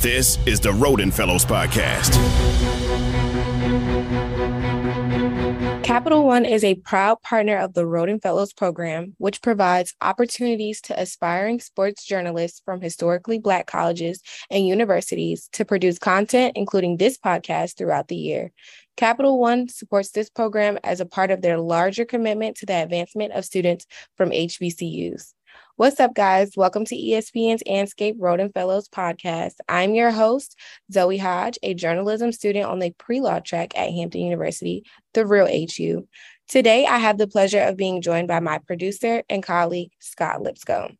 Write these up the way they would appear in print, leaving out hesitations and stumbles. This is the Roden Fellows Podcast. Capital One is a proud partner of the Roden Fellows program, which provides opportunities to aspiring sports journalists from historically Black colleges and universities to produce content, including this podcast, throughout the year. Capital One supports this program as a part of their larger commitment to the advancement of students from HBCUs. What's up, guys? Welcome to ESPN's Andscape Roden Fellows Podcast. I'm your host, Zoe Hodge, a journalism student on the pre-law track at Hampton University, the real HU. Today, I have the pleasure of being joined by my producer and colleague, Scott Lipscomb.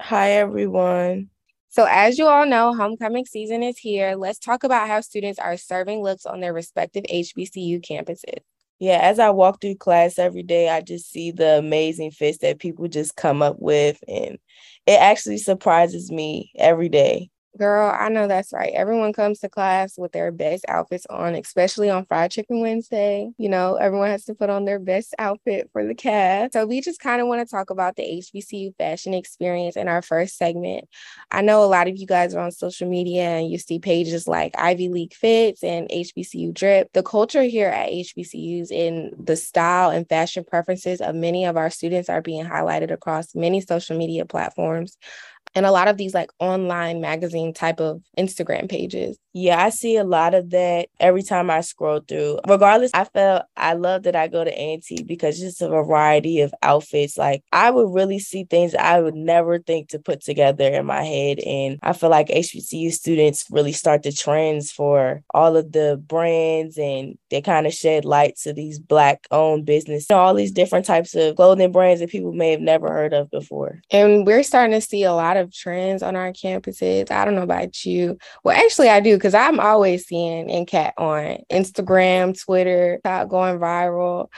Hi, everyone. So as you all know, homecoming season is here. Let's talk about how students are serving looks on their respective HBCU campuses. Yeah, as I walk through class every day, I just see the amazing fits that people just come up with, and it actually surprises me every day. Girl, I know that's right. Everyone comes to class with their best outfits on, especially on Fried Chicken Wednesday. You know, everyone has to put on their best outfit for the cast. So we just kind of want to talk about the HBCU fashion experience in our first segment. I know a lot of you guys are on social media and you see pages like Ivy League Fits and HBCU Drip. The culture here at HBCUs in the style and fashion preferences of many of our students are being highlighted across many social media platforms. And a lot of these like online magazine type of Instagram pages. Yeah, I see a lot of that every time I scroll through. Regardless, I love that I go to A&T because just a variety of outfits. Like, I would really see things I would never think to put together in my head. And I feel like HBCU students really start the trends for all of the brands, and they kind of shed light to these Black-owned businesses, you know, all these different types of clothing brands that people may have never heard of before. And we're starting to see a lot of trends on our campuses. I don't know about you. Well, actually, I do, because I'm always seeing NCAT on Instagram, Twitter, going viral.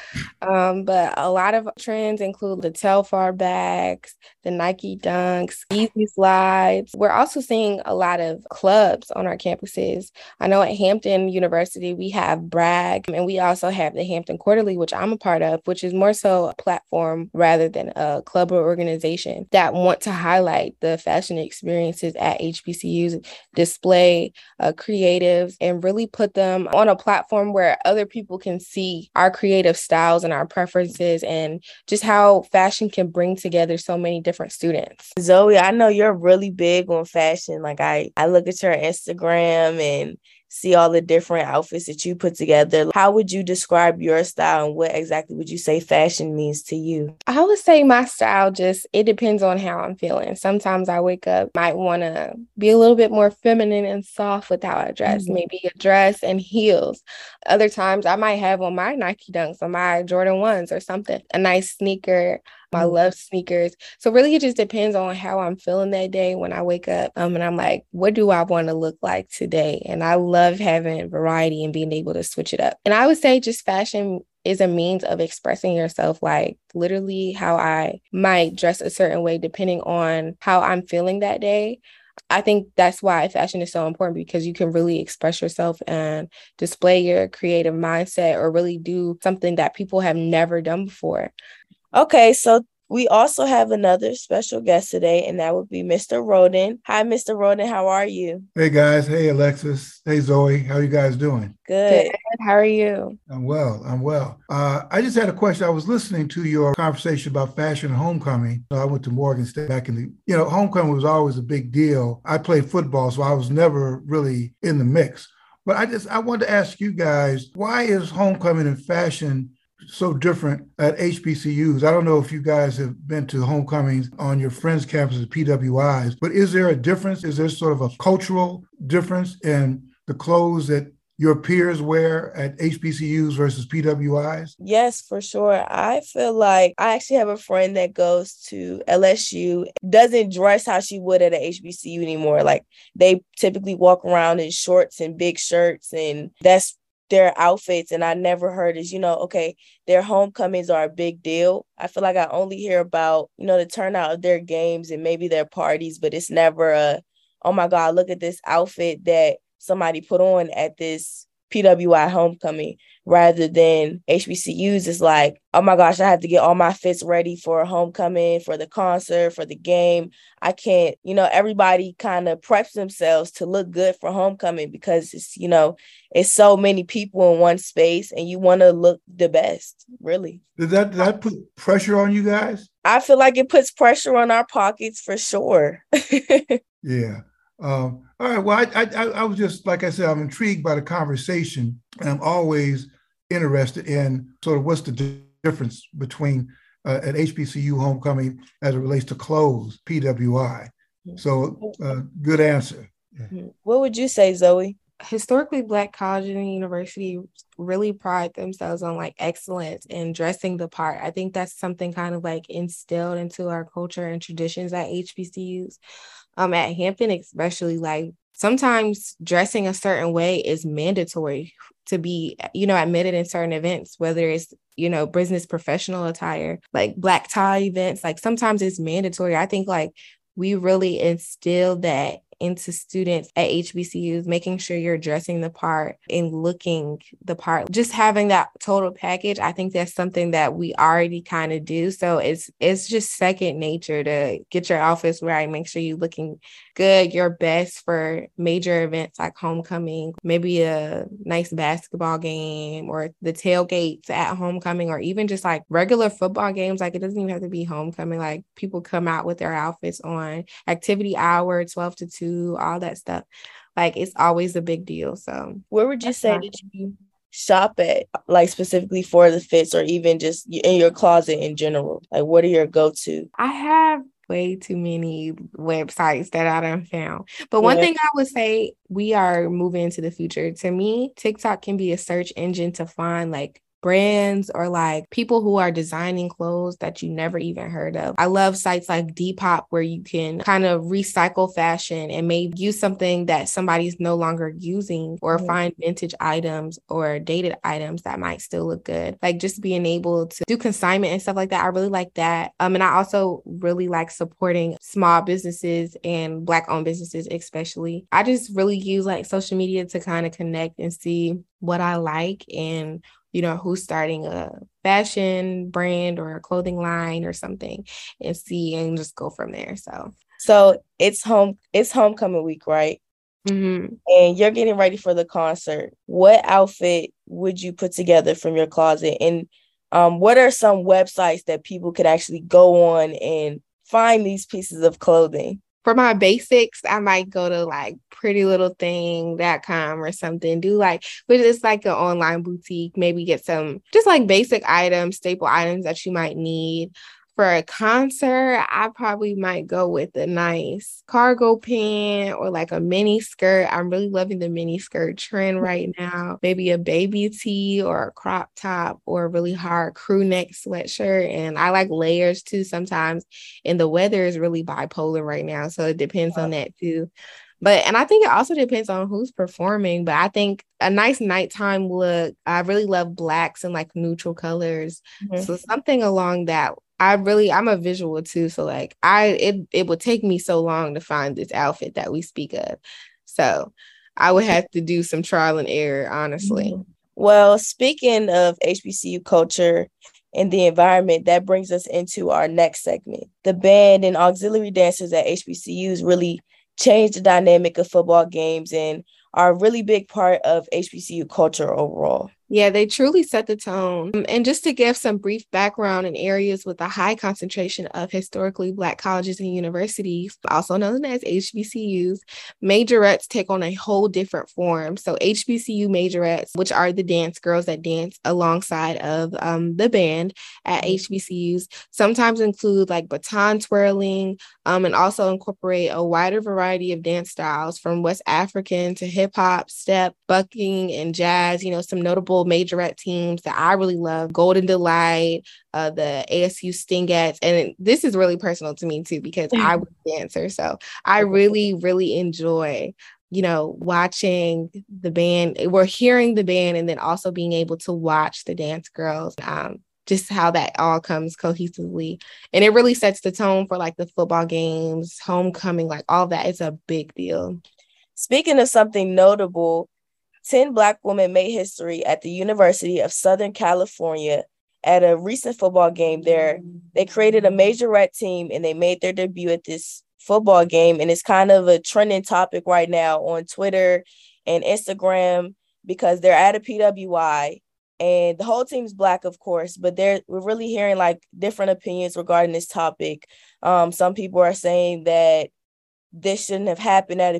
But a lot of trends include the Telfar bags, the Nike dunks, easy slides. We're also seeing a lot of clubs on our campuses. I know at Hampton University, we have Bragg, and we also have the Hampton Quarterly, which I'm a part of, which is more so a platform rather than a club or organization that want to highlight the fashion experiences at HBCUs, display creatives, and really put them on a platform where other people can see our creative styles and our preferences and just how fashion can bring together so many different students. Zoe, I know you're really big on fashion. Like, I look at your Instagram and see all the different outfits that you put together. How would you describe your style, and what exactly would you say fashion means to you? I would say my style it depends on how I'm feeling. Sometimes I wake up, might want to be a little bit more feminine and soft with how I dress, maybe a dress and heels. Other times I might have on my Nike dunks or my Jordan 1s or something, a nice sneaker. I love sneakers. So really, it just depends on how I'm feeling that day when I wake up. And I'm like, what do I want to look like today? And I love having variety and being able to switch it up. And I would say just fashion is a means of expressing yourself, like literally how I might dress a certain way depending on how I'm feeling that day. I think that's why fashion is so important, because you can really express yourself and display your creative mindset or really do something that people have never done before. Okay, so we also have another special guest today, and that would be Mr. Roden. Hi, Mr. Roden. How are you? Hey, guys. Hey, Alexis. Hey, Zoe. How are you guys doing? Good. How are you? I'm well. I just had a question. I was listening to your conversation about fashion and homecoming. I went to Morgan State back in the, homecoming was always a big deal. I played football, so I was never really in the mix. But I wanted to ask you guys, why is homecoming and fashion so different at HBCUs? I don't know if you guys have been to homecomings on your friends' campuses, PWIs, but is there a difference? Is there sort of a cultural difference in the clothes that your peers wear at HBCUs versus PWIs? Yes, for sure. I feel like I actually have a friend that goes to LSU, doesn't dress how she would at an HBCU anymore. Like, they typically walk around in shorts and big shirts, and that's their outfits. And I never heard is, okay, their homecomings are a big deal. I feel like I only hear about, the turnout of their games and maybe their parties, but it's never oh my God, look at this outfit that somebody put on at this PWI homecoming rather than HBCUs. It's like, oh my gosh, I have to get all my fits ready for homecoming, for the concert, for the game. I can't, you know, everybody kind of preps themselves to look good for homecoming because it's, you know, it's so many people in one space and you want to look the best, really. Did that put pressure on you guys? I feel like it puts pressure on our pockets for sure. Yeah. All right. Well, I was just, like I said, I'm intrigued by the conversation, and I'm always interested in sort of what's the difference between an HBCU homecoming as it relates to clothes, PWI. So good answer. What would you say, Zoe? Historically, Black colleges and universities really pride themselves on like excellence and dressing the part. I think that's something kind of like instilled into our culture and traditions at HBCUs. At Hampton, especially, like sometimes dressing a certain way is mandatory to be, you know, admitted in certain events, whether it's, you know, business professional attire, like black tie events, like sometimes it's mandatory. I think like we really instilled that into students at HBCUs, making sure you're dressing the part and looking the part, just having that total package. I think that's something that we already kind of do. So it's just second nature to get your outfits right, make sure you're looking good, your best for major events like homecoming, maybe a nice basketball game or the tailgates at homecoming, or even just like regular football games. Like it doesn't even have to be homecoming. Like people come out with their outfits on, activity hour, 12 to 2, all that stuff. Like it's always a big deal. So where would you say did you shop at, like specifically for the fits, or even just in your closet in general? Like what are your go-to? I have way too many websites that I done found. But one thing I would say, we are moving into the future. To me, TikTok can be a search engine to find like brands or like people who are designing clothes that you never even heard of. I love sites like Depop where you can kind of recycle fashion and maybe use something that somebody's no longer using, or find vintage items or dated items that might still look good. Like just being able to do consignment and stuff like that. I really like that. And I also really like supporting small businesses and Black owned businesses especially. I just really use like social media to kind of connect and see what I like and, you know, who's starting a fashion brand or a clothing line or something, and see and just go from there. So it's homecoming week, right? Mm-hmm. And you're getting ready for the concert. What outfit would you put together from your closet? And what are some websites that people could actually go on and find these pieces of clothing? For my basics, I might go to like prettylittlething.com or something, do like, which is like an online boutique, maybe get some just like basic items, staple items that you might need. For a concert, I probably might go with a nice cargo pant or like a mini skirt. I'm really loving the mini skirt trend right now. Maybe a baby tee or a crop top or a really hard crew neck sweatshirt. And I like layers too sometimes. And the weather is really bipolar right now, so it depends on that too. And I think it also depends on who's performing, but I think a nice nighttime look. I really love blacks and like neutral colors. Mm-hmm. So something along that. I'm a visual too. So like it would take me so long to find this outfit that we speak of. So I would have to do some trial and error, honestly. Well, speaking of HBCU culture and the environment, that brings us into our next segment. The band and auxiliary dancers at HBCUs really change the dynamic of football games and are a really big part of HBCU culture overall. Yeah, they truly set the tone. And just to give some brief background, in areas with a high concentration of historically Black colleges and universities, also known as HBCUs, majorettes take on a whole different form. So HBCU majorettes, which are the dance girls that dance alongside of the band at HBCUs, sometimes include like baton twirling, and also incorporate a wider variety of dance styles from West African to hip hop, step, bucking, and jazz. You know, some notable majorette teams that I really love: Golden Delight, the ASU Stingettes. And this is really personal to me too, because I was a dancer. So I really, really enjoy, you know, watching the band, we're hearing the band, and then also being able to watch the dance girls, just how that all comes cohesively. And it really sets the tone for like the football games, homecoming, like all that. It's a big deal. Speaking of something notable, 10 Black women made history at the University of Southern California. At a recent football game there, they created a majorette team, and they made their debut at this football game. And it's kind of a trending topic right now on Twitter and Instagram because they're at a PWI. And the whole team's Black, of course, but we're really hearing like different opinions regarding this topic. Some people are saying that this shouldn't have happened at a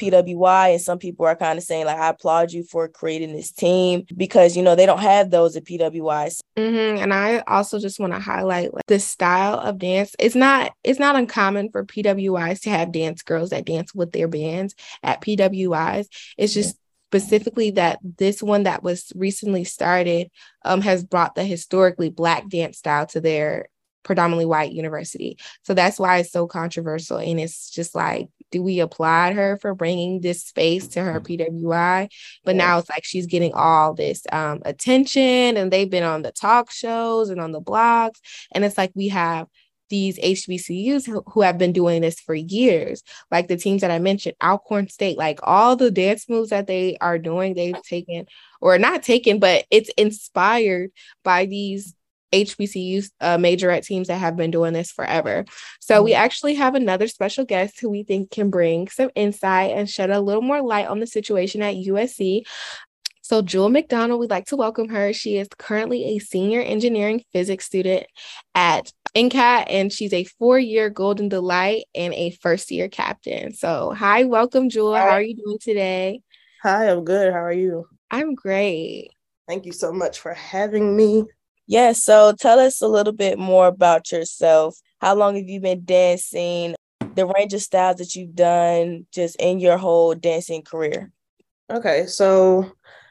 PWI. And some people are kind of saying, like, I applaud you for creating this team because, you know, they don't have those at PWIs. Mm-hmm. And I also just want to highlight like, the style of dance. It's not uncommon for PWIs to have dance girls that dance with their bands at PWIs. It's just specifically that this one that was recently started has brought the historically Black dance style to their predominantly white university. So that's why it's so controversial. And it's just like, do we applaud her for bringing this space to her PWI? But now it's like she's getting all this attention, and they've been on the talk shows and on the blogs. And it's like we have these HBCUs who have been doing this for years, like the teams that I mentioned, Alcorn State, like all the dance moves that they are doing, they've taken or not taken, but it's inspired by these HBCU majorette teams that have been doing this forever. So we actually have another special guest who we think can bring some insight and shed a little more light on the situation at USC. So Jewel McDonald, we'd like to welcome her. She is currently a senior engineering physics student at NCAT, and she's a 4-year Golden Delight and a first-year captain. So hi, welcome, Jewel. Hi. How are you doing today? Hi, I'm good. How are you? I'm great. Thank you so much for having me. Yeah, so tell us a little bit more about yourself. How long have you been dancing? The range of styles that you've done just in your whole dancing career. Okay, so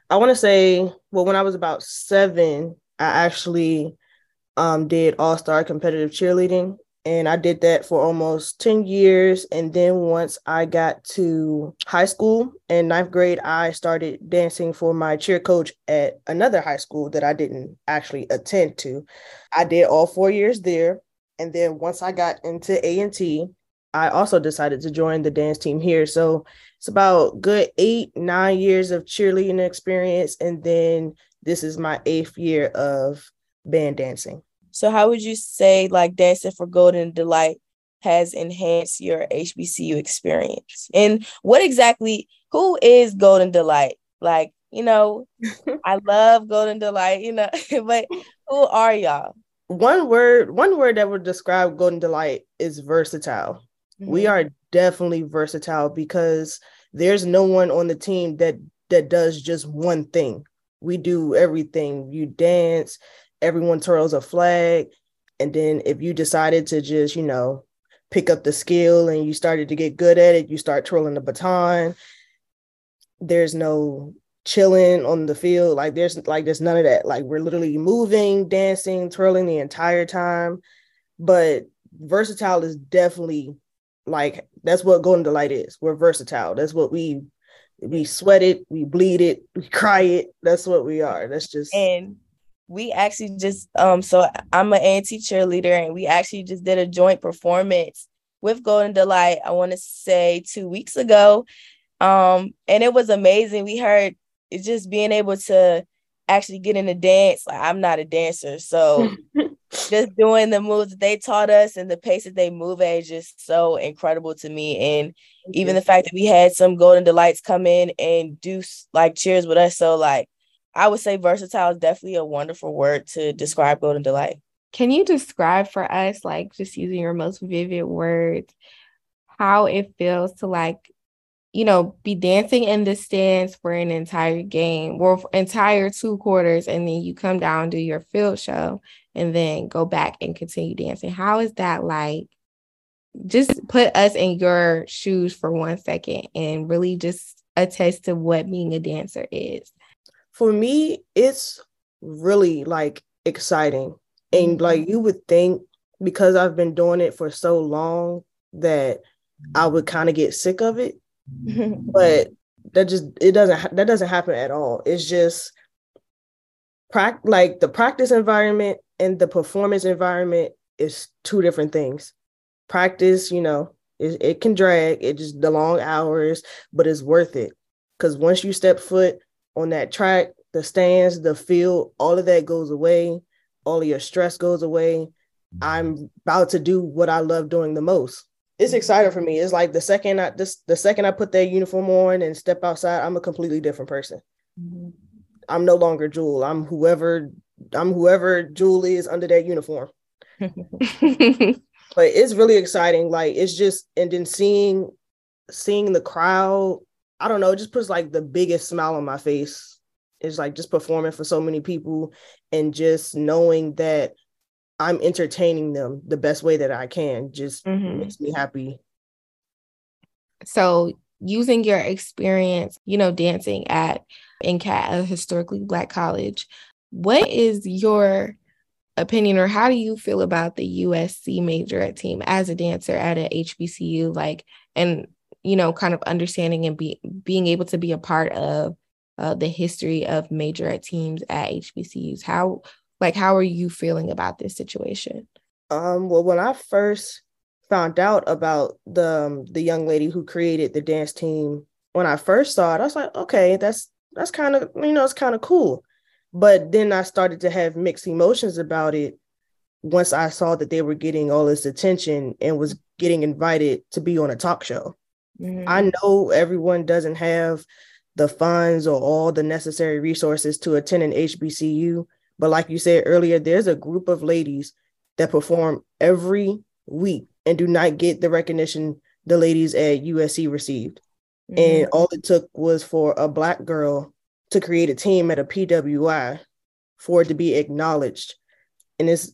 I want to say, well, when I was about 7, I actually did all-star competitive cheerleading. And I did that for almost 10 years. And then once I got to high school in 9th grade, I started dancing for my cheer coach at another high school that I didn't actually attend to. I did all 4 years there. And then once I got into A&T, I also decided to join the dance team here. So it's about good 8-9 years of cheerleading experience. And then this is my 8th year of band dancing. So how would you say like dancing for Golden Delight has enhanced your HBCU experience? And what exactly, who is Golden Delight? Like, you know, I love Golden Delight, you know, but who are y'all? One word that would describe Golden Delight is versatile. Mm-hmm. We are definitely versatile because there's no one on the team that does just one thing. We do everything. You dance, everyone twirls a flag. And then if you decided to just, you know, pick up the skill and you started to get good at it, you start twirling the baton. There's no chilling on the field. Like there's none of that. Like we're literally moving, dancing, twirling the entire time. But versatile is definitely like, that's what Golden Delight is. We're versatile. That's what we sweat it, we bleed it, we cry it. That's what we are. That's just. And we actually just, so I'm an A&T cheerleader, and we actually just did a joint performance with Golden Delight, I want to say 2 weeks ago. And it was amazing. We heard it's just being able to actually get in the dance. Like I'm not a dancer. So just doing the moves that they taught us and the pace that they move at is just so incredible to me. And even the fact that we had some Golden Delights come in and do like cheers with us. So like, I would say versatile is definitely a wonderful word to describe Golden Delight. Can you describe for us, like just using your most vivid words, how it feels to like, you know, be dancing in the stands for an entire game or entire 2 quarters, and then you come down, do your field show, and then go back and continue dancing? How is that like? Just put us in your shoes for 1 second and really just attest to what being a dancer is. For me, it's really like exciting. And like you would think, because I've been doing it for so long, that I would kind of get sick of it. But that doesn't happen at all. It's just like the practice environment and the performance environment is two different things. Practice, you know, it can drag, it just the long hours, but it's worth it. Because once you step foot on that track, the stands, the field, all of that goes away. All of your stress goes away. I'm about to do what I love doing the most. It's exciting for me. It's like the second I put that uniform on and step outside, I'm a completely different person. Mm-hmm. I'm no longer Jewel. I'm whoever Jewel is under that uniform. But it's really exciting. Like, it's just, and then seeing the crowd, I don't know, it just puts like the biggest smile on my face. It's like just performing for so many people and just knowing that I'm entertaining them the best way that I can just makes me happy. So using your experience, you know, dancing at NCAT, a historically Black college, what is your opinion or how do you feel about the USC majorette team as a dancer at a HBCU? Like, and, you know, kind of understanding and being able to be a part of the history of majorette teams at HBCUs. How are you feeling about this situation? Well, when I first found out about the young lady who created the dance team, when I first saw it, I was like, okay, that's kind of, you know, it's kind of cool. But then I started to have mixed emotions about it once I saw that they were getting all this attention and was getting invited to be on a talk show. Mm-hmm. I know everyone doesn't have the funds or all the necessary resources to attend an HBCU. But like you said earlier, there's a group of ladies that perform every week and do not get the recognition the ladies at USC received. Mm-hmm. And all it took was for a Black girl to create a team at a PWI for it to be acknowledged. And it's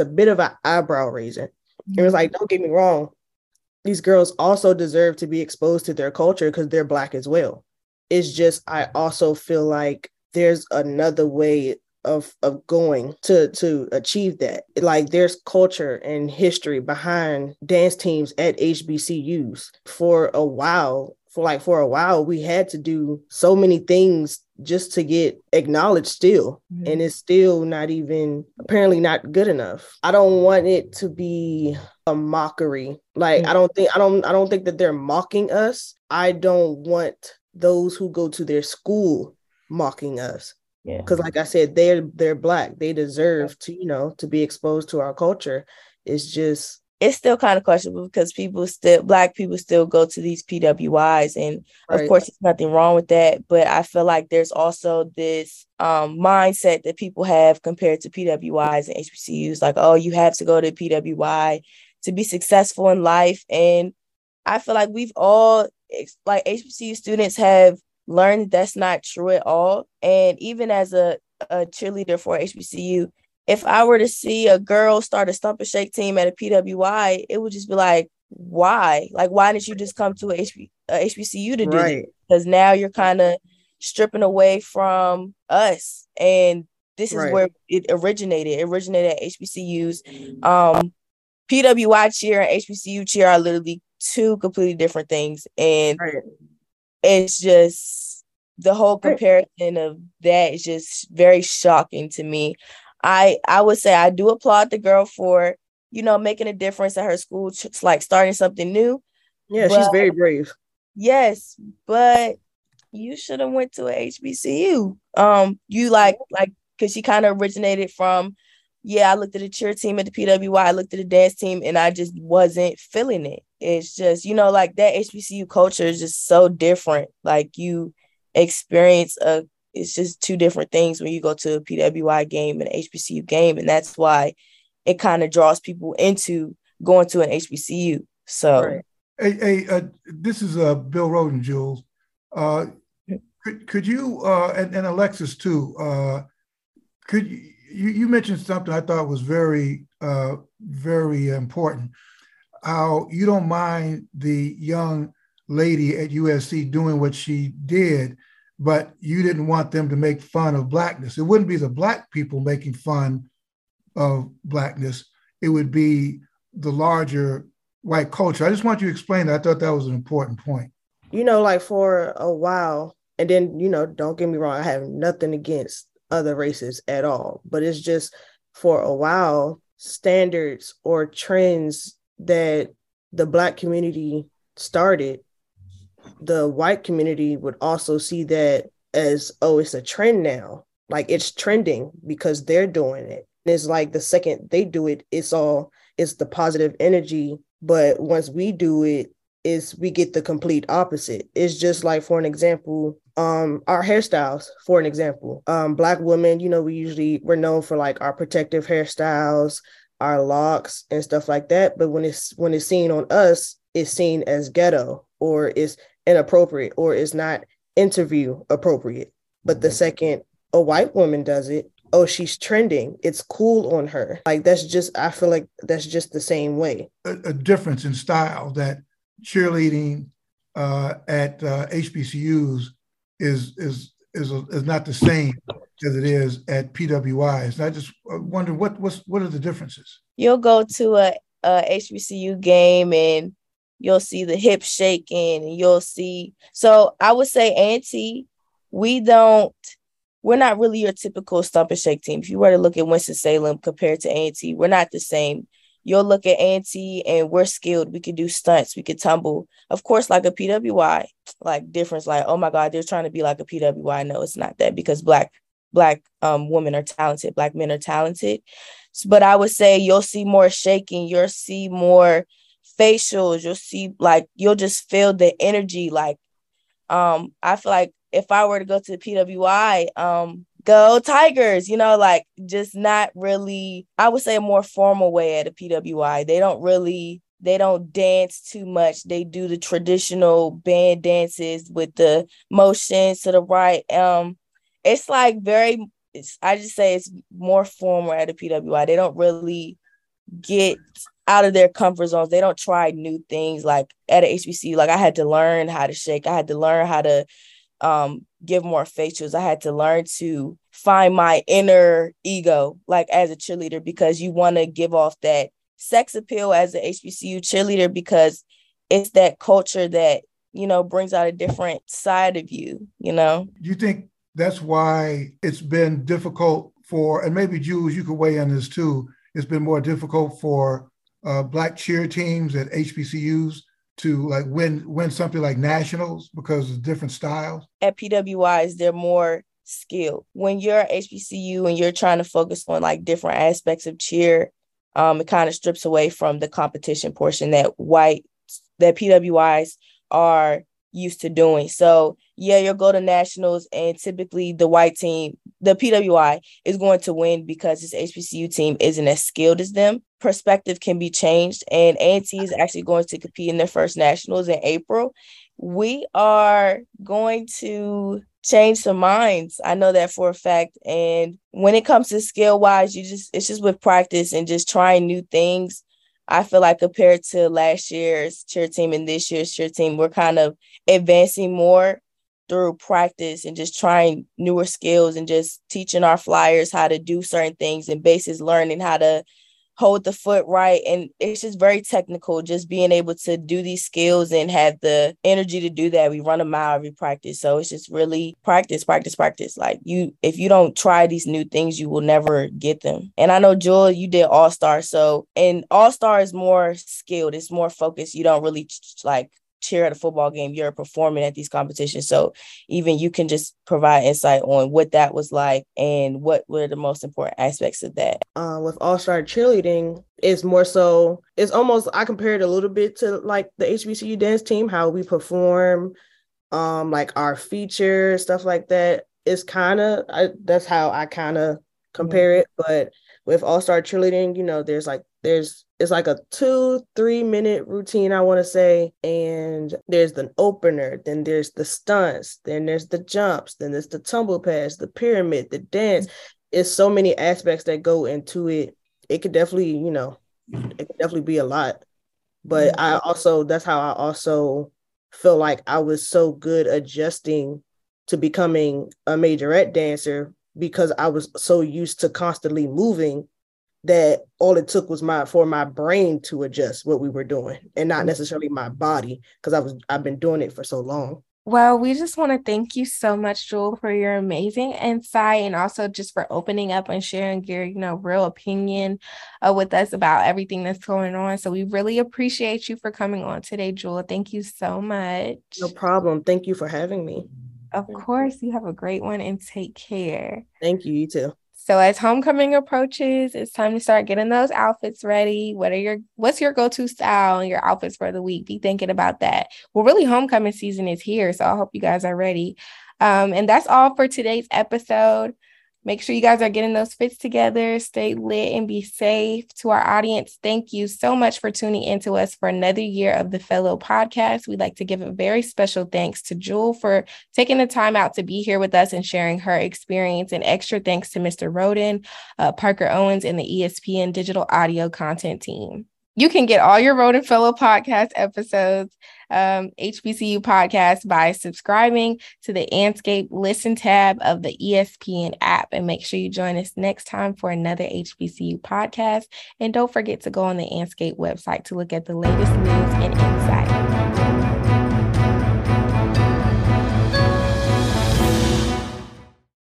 a bit of an eyebrow raising. Mm-hmm. It was like, don't get me wrong. These girls also deserve to be exposed to their culture because they're Black as well. It's just, I also feel like there's another way of going to achieve that. Like, there's culture and history behind dance teams at HBCUs. For a while, we had to do so many things just to get acknowledged still. Mm-hmm. And it's still apparently not good enough. I don't want it to be a mockery. Like, mm-hmm. I don't think that they're mocking us. I don't want those who go to their school mocking us. Yeah. Cause like I said, they're Black. They deserve to, you know, to be exposed to our culture. It's still kind of questionable because Black people still go to these PWIs. And right. Of course, there's nothing wrong with that. But I feel like there's also this mindset that people have compared to PWIs and HBCUs. Like, oh, you have to go to PWI to be successful in life. And I feel like we've all, like, HBCU students have learned that's not true at all. And even as a cheerleader for HBCU, if I were to see a girl start a stump and shake team at a PWI, it would just be like, why? Like, why didn't you just come to a HBCU to do right. This? Because now you're kind of stripping away from us. And this is right. Where it originated. It originated at HBCUs. PWI cheer and HBCU cheer are literally two completely different things. And right. It's just, the whole comparison of that is just very shocking to me. I would say I do applaud the girl for, you know, making a difference at her school, like starting something new. Yeah, but, she's very brave. Yes, but you should have went to a HBCU. You like because she kind of originated from, yeah, I looked at the cheer team at the PWI, I looked at the dance team, and I just wasn't feeling it. It's just, you know, like that HBCU culture is just so different. Like, you experience it's just two different things when you go to a PWI game and an HBCU game. And that's why it kind of draws people into going to an HBCU. So. Right. Hey, this is Bill Roden, Jewel. Could you, and Alexis too, could you mentioned something I thought was very, very important. How you don't mind the young lady at USC doing what she did, but you didn't want them to make fun of Blackness. It wouldn't be the Black people making fun of Blackness. It would be the larger white culture. I just want you to explain that. I thought that was an important point. You know, like, for a while, and then, you know, don't get me wrong, I have nothing against other races at all, but it's just, for a while, standards or trends that the Black community started, the white community would also see that as, oh, it's a trend now. Like, it's trending because they're doing it. And it's like the second they do it, it's the positive energy. But once we do it, we get the complete opposite. It's just like, for an example, our hairstyles, for an example. Black women, we're known for like our protective hairstyles, our locks and stuff like that. But when it's seen on us, it's seen as ghetto, or it's inappropriate, or it's not interview appropriate. But the second a white woman does it, oh, she's trending. It's cool on her. Like, I feel like that's just the same way. A difference in style that cheerleading at HBCUs is not the same as it is at PWIs. And I just wonder what are the differences? You'll go to a HBCU game and you'll see the hip shaking, and you'll see. So I would say A&T, we're not really your typical stump and shake team. If you were to look at Winston Salem compared to A&T, we're not the same. You'll look at A&T and we're skilled. We could do stunts. We could tumble. Of course, like a PWI, like difference, like, oh my God, they're trying to be like a PWI. No, it's not that, because Black women are talented. Black men are talented. But I would say you'll see more shaking. You'll see more facials. You'll see, like, you'll just feel the energy. Like, I feel like if I were to go to the PWI, go Tigers, like, just not really, I would say, a more formal way at a PWI. They don't dance too much. They do the traditional band dances with the motions to the right. It's like I just say it's more formal at a PWI. They don't really get out of their comfort zones. They don't try new things. Like at an HBCU, like, I had to learn how to shake. I had to learn how to give more facials. I had to learn to find my inner ego, like, as a cheerleader, because you want to give off that sex appeal as an HBCU cheerleader, because it's that culture that, brings out a different side of you, Do you think that's why it's been difficult for, and maybe Jules, you could weigh in this too, it's been more difficult for Black cheer teams at HBCUs to like win something like nationals because of different styles? At PWIs, they're more skilled. When you're at HBCU and you're trying to focus on like different aspects of cheer, it kind of strips away from the competition portion that PWIs are used to doing. So yeah, you'll go to nationals and typically the white team, the PWI, is going to win because this HBCU team isn't as skilled as them. Perspective can be changed, and A&T is actually going to compete in their first nationals in April. We are going to change some minds. I know that for a fact. And when it comes to skill wise, it's just with practice and just trying new things. I feel like compared to last year's cheer team and this year's cheer team, we're kind of advancing more through practice and just trying newer skills and just teaching our flyers how to do certain things, and bases learning how to hold the foot right. And it's just very technical, just being able to do these skills and have the energy to do that. We run a mile every practice. So it's just really practice, practice, practice. Like, if you don't try these new things, you will never get them. And I know, Jewel, you did All-Star. So, and All-Star is more skilled. It's more focused. You don't really like cheer at a football game. You're performing at these competitions. So even you can just provide insight on what that was like and what were the most important aspects of that. With All-Star cheerleading, it's more so, it's almost, I compare it a little bit to like the HBCU dance team, how we perform, like our features, stuff like that. It's kind of, that's how I kind of compare it. But with All-Star cheerleading, it's like a 2-3 minute routine, I want to say. And there's the opener, then there's the stunts, then there's the jumps, then there's the tumble pass, the pyramid, the dance. It's so many aspects that go into it. It could definitely, it could definitely be a lot. But that's how I also feel like I was so good adjusting to becoming a majorette dancer, because I was so used to constantly moving that all it took was for my brain to adjust what we were doing, and not necessarily my body, because I've been doing it for so long. Well, we just want to thank you so much, Jewel, for your amazing insight, and also just for opening up and sharing your, real opinion with us about everything that's going on. So we really appreciate you for coming on today, Jewel. Thank you so much. No problem. Thank you for having me. Of course, you have a great one and take care. Thank you. You too. So as homecoming approaches, it's time to start getting those outfits ready. What's your go-to style and your outfits for the week? Be thinking about that. Well, really, homecoming season is here, so I hope you guys are ready. And that's all for today's episode. Make sure you guys are getting those fits together. Stay lit and be safe. To our audience, thank you so much for tuning in to us for another year of the Fellow Podcast. We'd like to give a very special thanks to Jewel for taking the time out to be here with us and sharing her experience, and extra thanks to Mr. Roden, Parker Owens, and the ESPN digital audio content team. You can get all your Roden Fellow podcast episodes, HBCU podcast, by subscribing to the Andscape Listen tab of the ESPN app. And make sure you join us next time for another HBCU podcast. And don't forget to go on the Andscape website to look at the latest news and insight.